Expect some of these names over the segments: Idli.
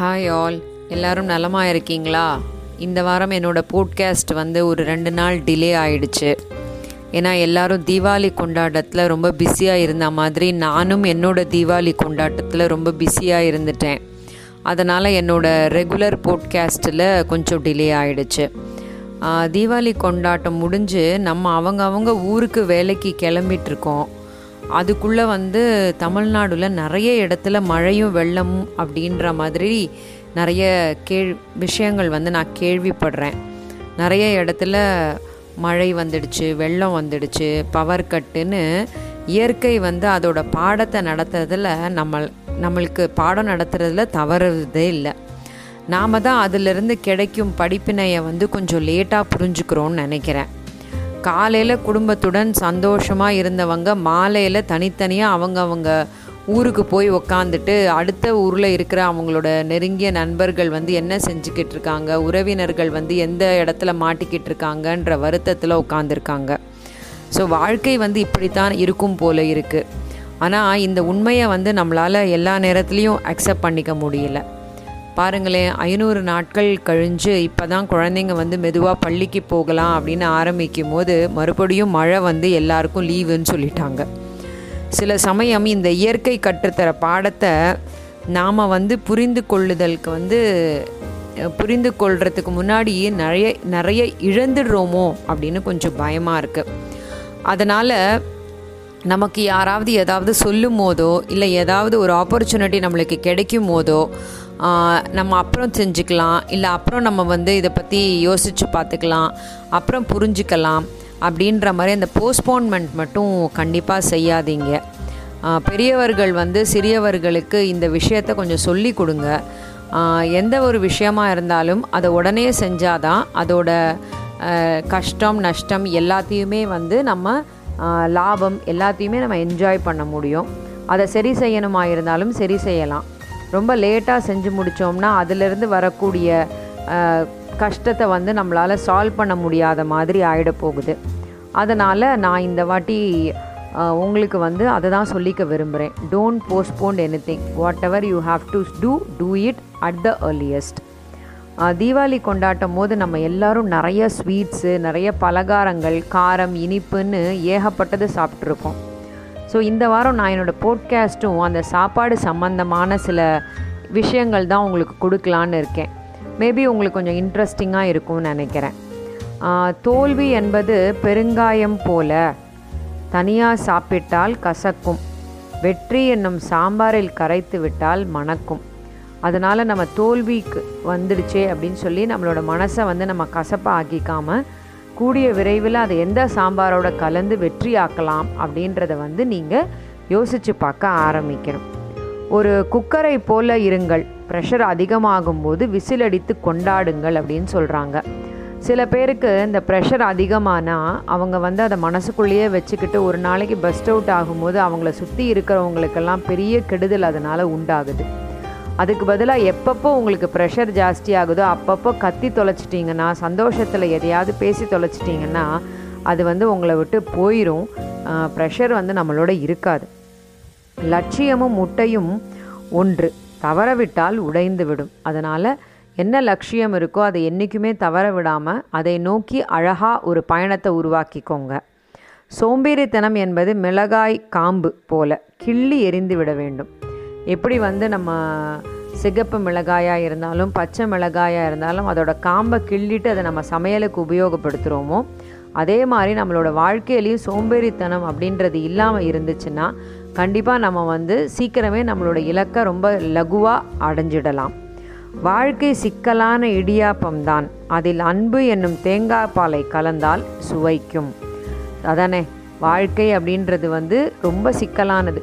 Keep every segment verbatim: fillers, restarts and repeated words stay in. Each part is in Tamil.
ஹாய் ஆல், எல்லோரும் நலமாக இருக்கீங்களா? இந்த வாரம் என்னோடய போட்காஸ்ட் வந்து ஒரு ரெண்டு நாள் டிலே ஆகிடுச்சு. ஏன்னா எல்லோரும் தீபாவளி கொண்டாட்டத்தில் ரொம்ப பிஸியாக இருந்த மாதிரி நானும் என்னோடய தீபாவளி கொண்டாட்டத்தில் ரொம்ப பிஸியாக இருந்துட்டேன். அதனால் என்னோடய ரெகுலர் போட்காஸ்ட்டில் கொஞ்சம் டிலே ஆகிடுச்சு. தீபாவளி கொண்டாட்டம் முடிஞ்சு நம்ம அவங்க அவங்க ஊருக்கு வேலைக்கு கிளம்பிட்டுருக்கோம். அதுக்குள்ளே வந்து தமிழ்நாடில் நிறைய இடத்துல மழையும் வெள்ளமும் அப்படின்ற மாதிரி நிறைய கேள் விஷயங்கள் வந்து நான் கேள்விப்படுறேன். நிறைய இடத்துல மழை வந்துடுச்சு, வெள்ளம் வந்துடுச்சு, பவர் கட்டுன்னு இயற்கை வந்து அதோட பாடத்தை நடத்துறதில் நம்ம நம்மளுக்கு பாடம் நடத்துறதுல தவறுதே இல்லை. நாம் தான் அதிலிருந்து கிடைக்கும் படிப்பினையை வந்து கொஞ்சம் லேட்டாக புரிஞ்சுக்கிறோன்னு நினைக்கிறேன். காலையில் குடும்பத்துடன் சந்தோஷமாக இருந்தவங்க மாலையில் தனித்தனியாக அவங்கவங்க ஊருக்கு போய் உக்காந்துட்டு அடுத்த ஊரில் இருக்கிற அவங்களோட நெருங்கிய நண்பர்கள் வந்து என்ன செஞ்சுக்கிட்டு இருக்காங்க, உறவினர்கள் வந்து எந்த இடத்துல மாட்டிக்கிட்டு இருக்காங்கன்ற வருத்தத்தில் உட்காந்துருக்காங்க. ஸோ வாழ்க்கை வந்து இப்படித்தான் இருக்கும் போல இருக்குது. ஆனால் இந்த உண்மையை வந்து நம்மளால் எல்லா நேரத்துலேயும் அக்செப்ட் பண்ணிக்க முடியல. பாருங்களேன், ஐநூறு நாட்கள் கழிஞ்சு இப்போ தான் குழந்தைங்க வந்து மெதுவாக பள்ளிக்கு போகலாம் அப்படின்னு ஆரம்பிக்கும் போது மறுபடியும் மழை வந்து எல்லாருக்கும் லீவுன்னு சொல்லிட்டாங்க. சில சமயம் இந்த இயற்கை கற்றுத்தர பாடத்தை நாம் வந்து புரிந்து கொள்ளுதலுக்கு வந்து புரிந்து கொள்கிறதுக்கு முன்னாடி நிறைய நிறைய இழந்துடுறோமோ அப்படின்னு கொஞ்சம் பயமாக இருக்குது. அதனால் நமக்கு யாராவது ஏதாவது சொல்லும் போதோ இல்லை ஏதாவது ஒரு ஆப்பர்ச்சுனிட்டி நம்மளுக்கு கிடைக்கும் போதோ நம்ம அப்புறம் செஞ்சுக்கலாம், இல்லை அப்புறம் நம்ம வந்து இதை பற்றி யோசித்து பார்த்துக்கலாம், அப்புறம் புரிஞ்சுக்கலாம் அப்படின்ற மாதிரி அந்த போஸ்ட்போன்மெண்ட் மட்டும் கண்டிப்பாக செய்யாதீங்க. பெரியவர்கள் வந்து சிறியவர்களுக்கு இந்த விஷயத்தை கொஞ்சம் சொல்லி கொடுங்க. எந்த ஒரு விஷயமாக இருந்தாலும் அதை உடனே செஞ்சாதான் அதோட கஷ்டம் நஷ்டம் எல்லாத்தையுமே வந்து நம்ம லாபம் எல்லாத்தையுமே நம்ம என்ஜாய் பண்ண முடியும். அதை சரி செய்யணுமா இருந்தாலும் சரி செய்யலாம். ரொம்ப லேட்டாக செஞ்சு முடித்தோம்னா அதிலிருந்து வரக்கூடிய கஷ்டத்தை வந்து நம்மளால் சால்வ் பண்ண முடியாத மாதிரி ஆகிட போகுது. அதனால் நான் இந்த வாட்டி உங்களுக்கு வந்து அதை தான் சொல்லிக்க விரும்புகிறேன். Don't postpone anything. Whatever you have to do do it at the earliest. Deepavali கொண்டாட்டும் போது நம்ம எல்லோரும் நிறைய ஸ்வீட்ஸு, நிறைய பலகாரங்கள், காரம் இனிப்புன்னு ஏகப்பட்டது சாப்பிட்ருக்கோம். ஸோ இந்த வாரம் நான் என்னோடய போட்காஸ்ட்டும் அந்த சாப்பாடு சம்பந்தமான சில விஷயங்கள் தான் உங்களுக்கு கொடுக்கலான்னு இருக்கேன். மேபி உங்களுக்கு கொஞ்சம் இன்ட்ரெஸ்டிங்காக இருக்கும்னு நினைக்கிறேன். தோல்வி என்பது பெருங்காயம் போல தனியாக சாப்பிட்டால் கசக்கும், வெற்றி என்னும் சாம்பாரில் கரைத்து விட்டால் மணக்கும். அதனால் நம்ம தோல்விக்கு வந்துடுச்சே அப்படின்னு சொல்லி நம்மளோட மனசை வந்து நம்ம கசப்பாக ஆக்கிக்காமல் கூடிய விரைவில் அதை எந்த சாம்பாரோட கலந்து வெற்றி ஆக்கலாம் அப்படின்றத வந்து நீங்கள் யோசித்து பார்க்க ஆரம்பிக்கணும். ஒரு குக்கரை போல இருங்கள், ப்ரெஷர் அதிகமாகும் போது விசில் அடித்து கொண்டாடுங்கள் அப்படின்னு சொல்கிறாங்க. சில பேருக்கு இந்த ப்ரெஷர் அதிகமானால் அவங்க வந்து அதை மனசுக்குள்ளேயே வச்சுக்கிட்டு ஒரு நாளைக்கு பஸ்ட் அவுட் ஆகும்போது அவங்கள சுற்றி இருக்கிறவங்களுக்கெல்லாம் பெரிய கெடுதல் அதனால் உண்டாகுது. அதுக்கு பதிலாக எப்பப்போ உங்களுக்கு ப்ரெஷர் ஜாஸ்தி ஆகுதோ அப்பப்போ கத்தி தொலைச்சிட்டிங்கன்னா, சந்தோஷத்தில் எதையாவது பேசி தொலைச்சிட்டிங்கன்னா அது வந்து உங்களை விட்டு போயிடும். ப்ரெஷர் வந்து நம்மளோட இருக்காது. லட்சியமும் முட்டையும் ஒன்று, தவறவிட்டால் உடைந்து விடும். அதனால் என்ன லட்சியம் இருக்கோ அதை என்றைக்குமே தவற விடாமல் அதை நோக்கி அழகாக ஒரு பயணத்தை உருவாக்கிக்கோங்க. சோம்பேறித்தனம் என்பது மிளகாய் காம்பு போல கிள்ளி எறிந்து விட வேண்டும். எப்படி வந்து நம்ம சிகப்பு மிளகாயாக இருந்தாலும் பச்சை மிளகாயாக இருந்தாலும் அதோட காம்பை கிள்ளிட்டு அதை நம்ம சமையலுக்கு உபயோகப்படுத்துகிறோமோ அதே மாதிரி நம்மளோட வாழ்க்கையிலையும் சோம்பேறித்தனம் அப்படின்றது இல்லாமல் இருந்துச்சுன்னா கண்டிப்பாக நம்ம வந்து சீக்கிரமே நம்மளோட இலக்கை ரொம்ப லகுவாக அடைஞ்சிடலாம். வாழ்க்கை சிக்கலான இடியாப்பம்தான், அதில் அன்பு என்னும் தேங்காய் பாலை கலந்தால் சுவைக்கும். அதானே வாழ்க்கை அப்படின்றது வந்து ரொம்ப சிக்கலானது.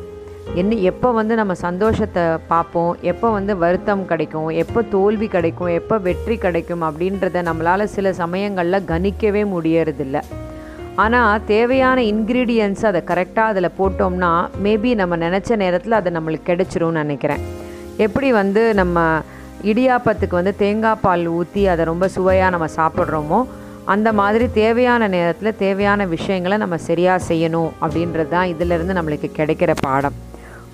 என்ன எப்போ வந்து நம்ம சந்தோஷத்தை பார்ப்போம், எப்போ வந்து வருத்தம் கிடைக்கும், எப்போ தோல்வி கிடைக்கும், எப்போ வெற்றி கிடைக்கும் அப்படின்றத நம்மளால் சில சமயங்களில் கணிக்கவே முடியறதில்ல. ஆனால் தேவையான இன்க்ரீடியன்ட்ஸ் அதை கரெக்டாக அதில் போட்டோம்னா மேபி நம்ம நினச்ச நேரத்தில் அது நம்மளுக்கு கிடைச்சிரும்னு நினைக்கிறேன். எப்படி வந்து நம்ம இடியாப்பத்துக்கு வந்து தேங்காய் பால் ஊற்றி அதை ரொம்ப சுவையாக நம்ம சாப்பிட்றோமோ அந்த மாதிரி தேவையான நேரத்தில் தேவையான விஷயங்களை நம்ம சரியாக செய்யணும் அப்படின்றது தான் இதிலிருந்து நம்மளுக்கு கிடைக்கிற பாடம்.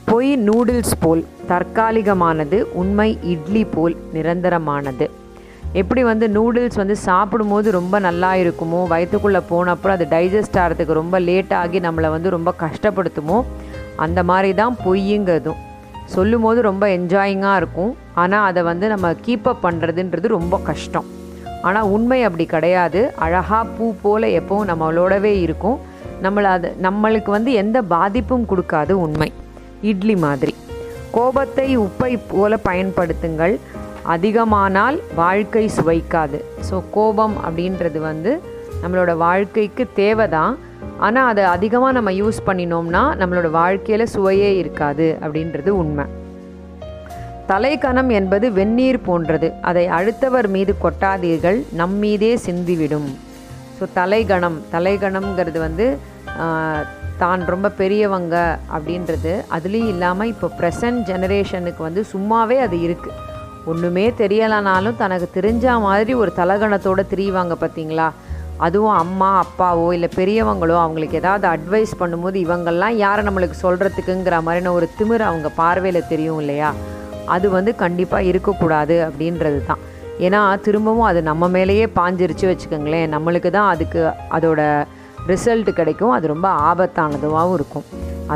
பொய் நூடுல்ஸ் போல் தற்காலிகமானது, உண்மை இட்லி போல் நிரந்தரமானது. எப்படி வந்து நூடுல்ஸ் வந்து சாப்பிடும்போது ரொம்ப நல்லா இருக்குமோ, வயிற்றுக்குள்ளே போனப்புறம் அது டைஜஸ்ட் ஆகிறதுக்கு ரொம்ப லேட் ஆகி நம்மளை வந்து ரொம்ப கஷ்டப்படுத்துமோ, அந்த மாதிரி தான் பொய்யுங்கிறதும். சொல்லும் போது ரொம்ப என்ஜாயிங்காக இருக்கும், ஆனால் அதை வந்து நம்ம கீப்பப் பண்ணுறதுன்றது ரொம்ப கஷ்டம். ஆனால் உண்மை அப்படி கிடையாது, அழகாக பூ போல் எப்பவும் நம்மளோடவே இருக்கும். நம்மளை அது நம்மளுக்கு வந்து எந்த பாதிப்பும் கொடுக்காது உண்மை இட்லி மாதிரி. கோபத்தை உப்பை போல பயன்படுத்துங்கள், அதிகமானால் வாழ்க்கை சுவைக்காது. ஸோ கோபம் அப்படின்றது வந்து நம்மளோட வாழ்க்கைக்கு தேவை தான், ஆனால் அதை அதிகமாக நம்ம யூஸ் பண்ணினோம்னா நம்மளோட வாழ்க்கையில் சுவையே இருக்காது அப்படின்றது உண்மை. தலைக்கணம் என்பது வெந்நீர் போன்றது, அதை அடுத்தவர் மீது கொட்டாதீர்கள், நம் மீதே சிந்திவிடும். ஸோ தலைகணம் தலைகணம்ங்கிறது வந்து தான் ரொம்ப பெரியவங்க அப்படின்றது. அதுலேயும் இல்லாமல் இப்போ ப்ரெசன்ட் ஜெனரேஷனுக்கு வந்து சும்மாவே அது இருக்குது, ஒன்றுமே தெரியலைனாலும் தனக்கு தெரிஞ்ச மாதிரி ஒரு தலகணத்தோடு திரியுவாங்க பார்த்தீங்களா. அதுவும் அம்மா அப்பாவோ இல்லை பெரியவங்களோ அவங்களுக்கு ஏதாவது அட்வைஸ் பண்ணும்போது இவங்கள்லாம் யாரை நம்மளுக்கு சொல்கிறதுக்குங்கிற மாதிரின ஒரு திமிர் அவங்க பார்வையில் தெரியும் இல்லையா. அது வந்து கண்டிப்பாக இருக்கக்கூடாது அப்படின்றது தான். ஏன்னா திரும்பவும் அது நம்ம மேலேயே பாஞ்சிருச்சு வச்சுக்கோங்களேன், நம்மளுக்கு தான் அதுக்கு அதோட ரிசல்ட் கிடைக்கும், அது ரொம்ப ஆபத்தானதுவாகவும் இருக்கும்.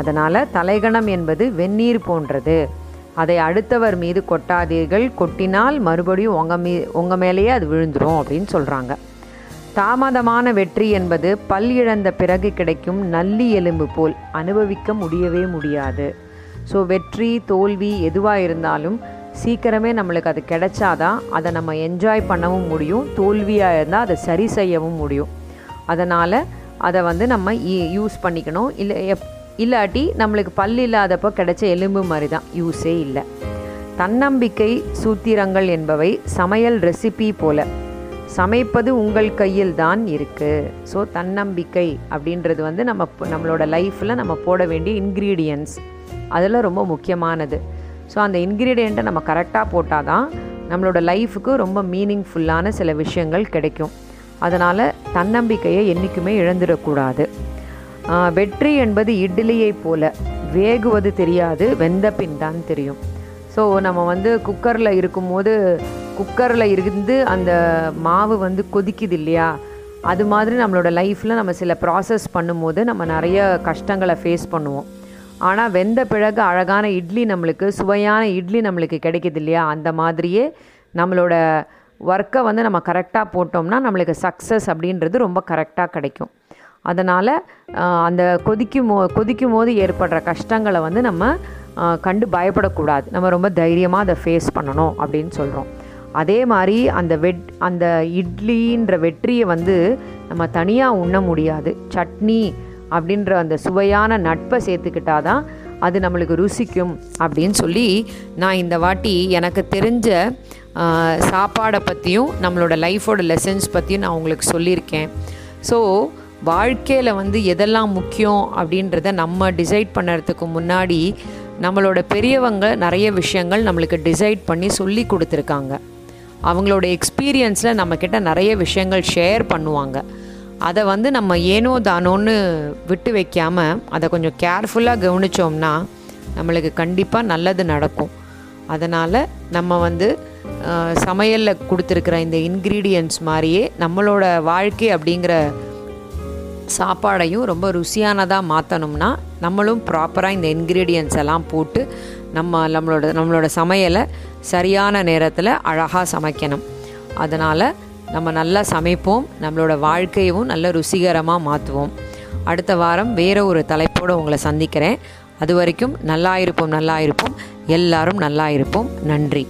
அதனால் தலைகணம் என்பது வெந்நீர் போன்றது, அதை அடுத்தவர் மீது கொட்டாதீர்கள், கொட்டினால் மறுபடியும் உங்கள் மீ உங்கள் மேலேயே அது விழுந்துடும் அப்படின்னு சொல்கிறாங்க. தாமதமான வெற்றி என்பது பல் இழந்த பிறகு கிடைக்கும் நல்லி எலும்பு போல், அனுபவிக்க முடியவே முடியாது. ஸோ வெற்றி தோல்வி எதுவாக இருந்தாலும் சீக்கிரமே நம்மளுக்கு அது கிடைச்சாதான் அதை நம்ம என்ஜாய் பண்ணவும் முடியும், தோல்வியாக இருந்தால் அதை சரி செய்யவும் முடியும். அதனால் அதை வந்து நம்ம யூஸ் பண்ணிக்கணும். இல்லை எப் இல்லாட்டி நம்மளுக்கு பல் இல்லாதப்போ கிடைச்ச எலும்பு மாதிரி தான், யூஸே இல்லை. தன்னம்பிக்கை சூத்திரங்கள் என்பவை சமையல் ரெசிபி போல, சமைப்பது உங்கள் கையில் தான் இருக்குது. ஸோ தன்னம்பிக்கை அப்படின்றது வந்து நம்ம நம்மளோட லைஃப்பில் நம்ம போட வேண்டிய இன்க்ரீடியன்ஸ், அதெல்லாம் ரொம்ப முக்கியமானது. ஸோ அந்த இன்க்ரீடியண்ட்டை நம்ம கரெக்டாக போட்டால் தான் நம்மளோட லைஃபுக்கு ரொம்ப மீனிங்ஃபுல்லான சில விஷயங்கள் கிடைக்கும். அதனால் தன்னம்பிக்கையை என்றைக்குமே இழந்துடக்கூடாது. வெற்றி என்பது இட்லியை போல, வேகுவது தெரியாது, வெந்த பின் தான் தெரியும். ஸோ நம்ம வந்து குக்கரில் இருக்கும்போது குக்கரில் இருந்து அந்த மாவு வந்து கொதிக்குது இல்லையா, அது மாதிரி நம்மளோட லைஃப்பில் நம்ம சில ப்ராசஸ் பண்ணும்போது நம்ம நிறைய கஷ்டங்களை ஃபேஸ் பண்ணுவோம். ஆனால் வெந்த பிறகு அழகான இட்லி நம்மளுக்கு, சுவையான இட்லி நம்மளுக்கு கிடைக்குது இல்லையா, அந்த மாதிரியே நம்மளோட ஒர்க்கை வந்து நம்ம கரெக்டாக போட்டோம்னா நம்மளுக்கு சக்ஸஸ் அப்படின்றது ரொம்ப கரெக்டாக கிடைக்கும். அதனால் அந்த கொதிக்கும் கொதிக்கும் போது ஏற்படுற கஷ்டங்களை வந்து நம்ம கண்டு பயப்படக்கூடாது, நம்ம ரொம்ப தைரியமாக அதை ஃபேஸ் பண்ணணும் அப்படின்னு சொல்கிறோம். அதே மாதிரி அந்த வெட் அந்த இட்லின்ற வெற்றியை வந்து நம்ம தனியாக உண்ண முடியாது, சட்னி அப்படின்ற அந்த சுவையான நட்பை சேர்த்துக்கிட்டால் தான் அது நம்மளுக்கு ருசிக்கும் அப்படின்னு சொல்லி, நான் இந்த வாட்டி எனக்கு தெரிஞ்ச சாப்பாடை பற்றியும் நம்மளோட லைஃபோட லெசன்ஸ் பற்றியும் நான் உங்களுக்கு சொல்லியிருக்கேன். ஸோ வாழ்க்கையில் வந்து எதெல்லாம் முக்கியம் அப்படின்றத நம்ம டிசைட் பண்ணுறதுக்கு முன்னாடி நம்மளோட பெரியவங்க நிறைய விஷயங்கள் நம்மளுக்கு டிசைட் பண்ணி சொல்லி கொடுத்துருக்காங்க. அவங்களோட எக்ஸ்பீரியன்ஸில் நம்மக்கிட்ட நிறைய விஷயங்கள் ஷேர் பண்ணுவாங்க. அதை வந்து நம்ம ஏனோ தானோன்னு விட்டு வைக்காமல் அதை கொஞ்சம் கேர்ஃபுல்லாக கவனித்தோம்னா நம்மளுக்கு கண்டிப்பாக நல்லது நடக்கும். அதனால் நம்ம வந்து சமையலில் கொடுத்துருக்கிற இந்த இன்க்ரீடியன்ட்ஸ் மாதிரியே நம்மளோட வாழ்க்கை அப்படிங்கிற சாப்பாடையும் ரொம்ப ருசியானதாக மாற்றணும்னா நம்மளும் ப்ராப்பராக இந்த இன்க்ரீடியன்ட்ஸ் எல்லாம் போட்டு நம்ம நம்மளோட நம்மளோட சமையலை சரியான நேரத்தில் அழகாக சமைக்கணும். அதனால் நம்ம நல்லா சமைப்போம், நம்மளோட வாழ்க்கையவும் நல்ல ருசிகரமாக மாற்றுவோம். அடுத்த வாரம் வேறு ஒரு தலைப்போடு உங்களை சந்திக்கிறேன். அது வரைக்கும் நல்லா இருப்போம், நல்லா இருப்போம், எல்லாரும் நல்லா இருப்போம். நன்றி.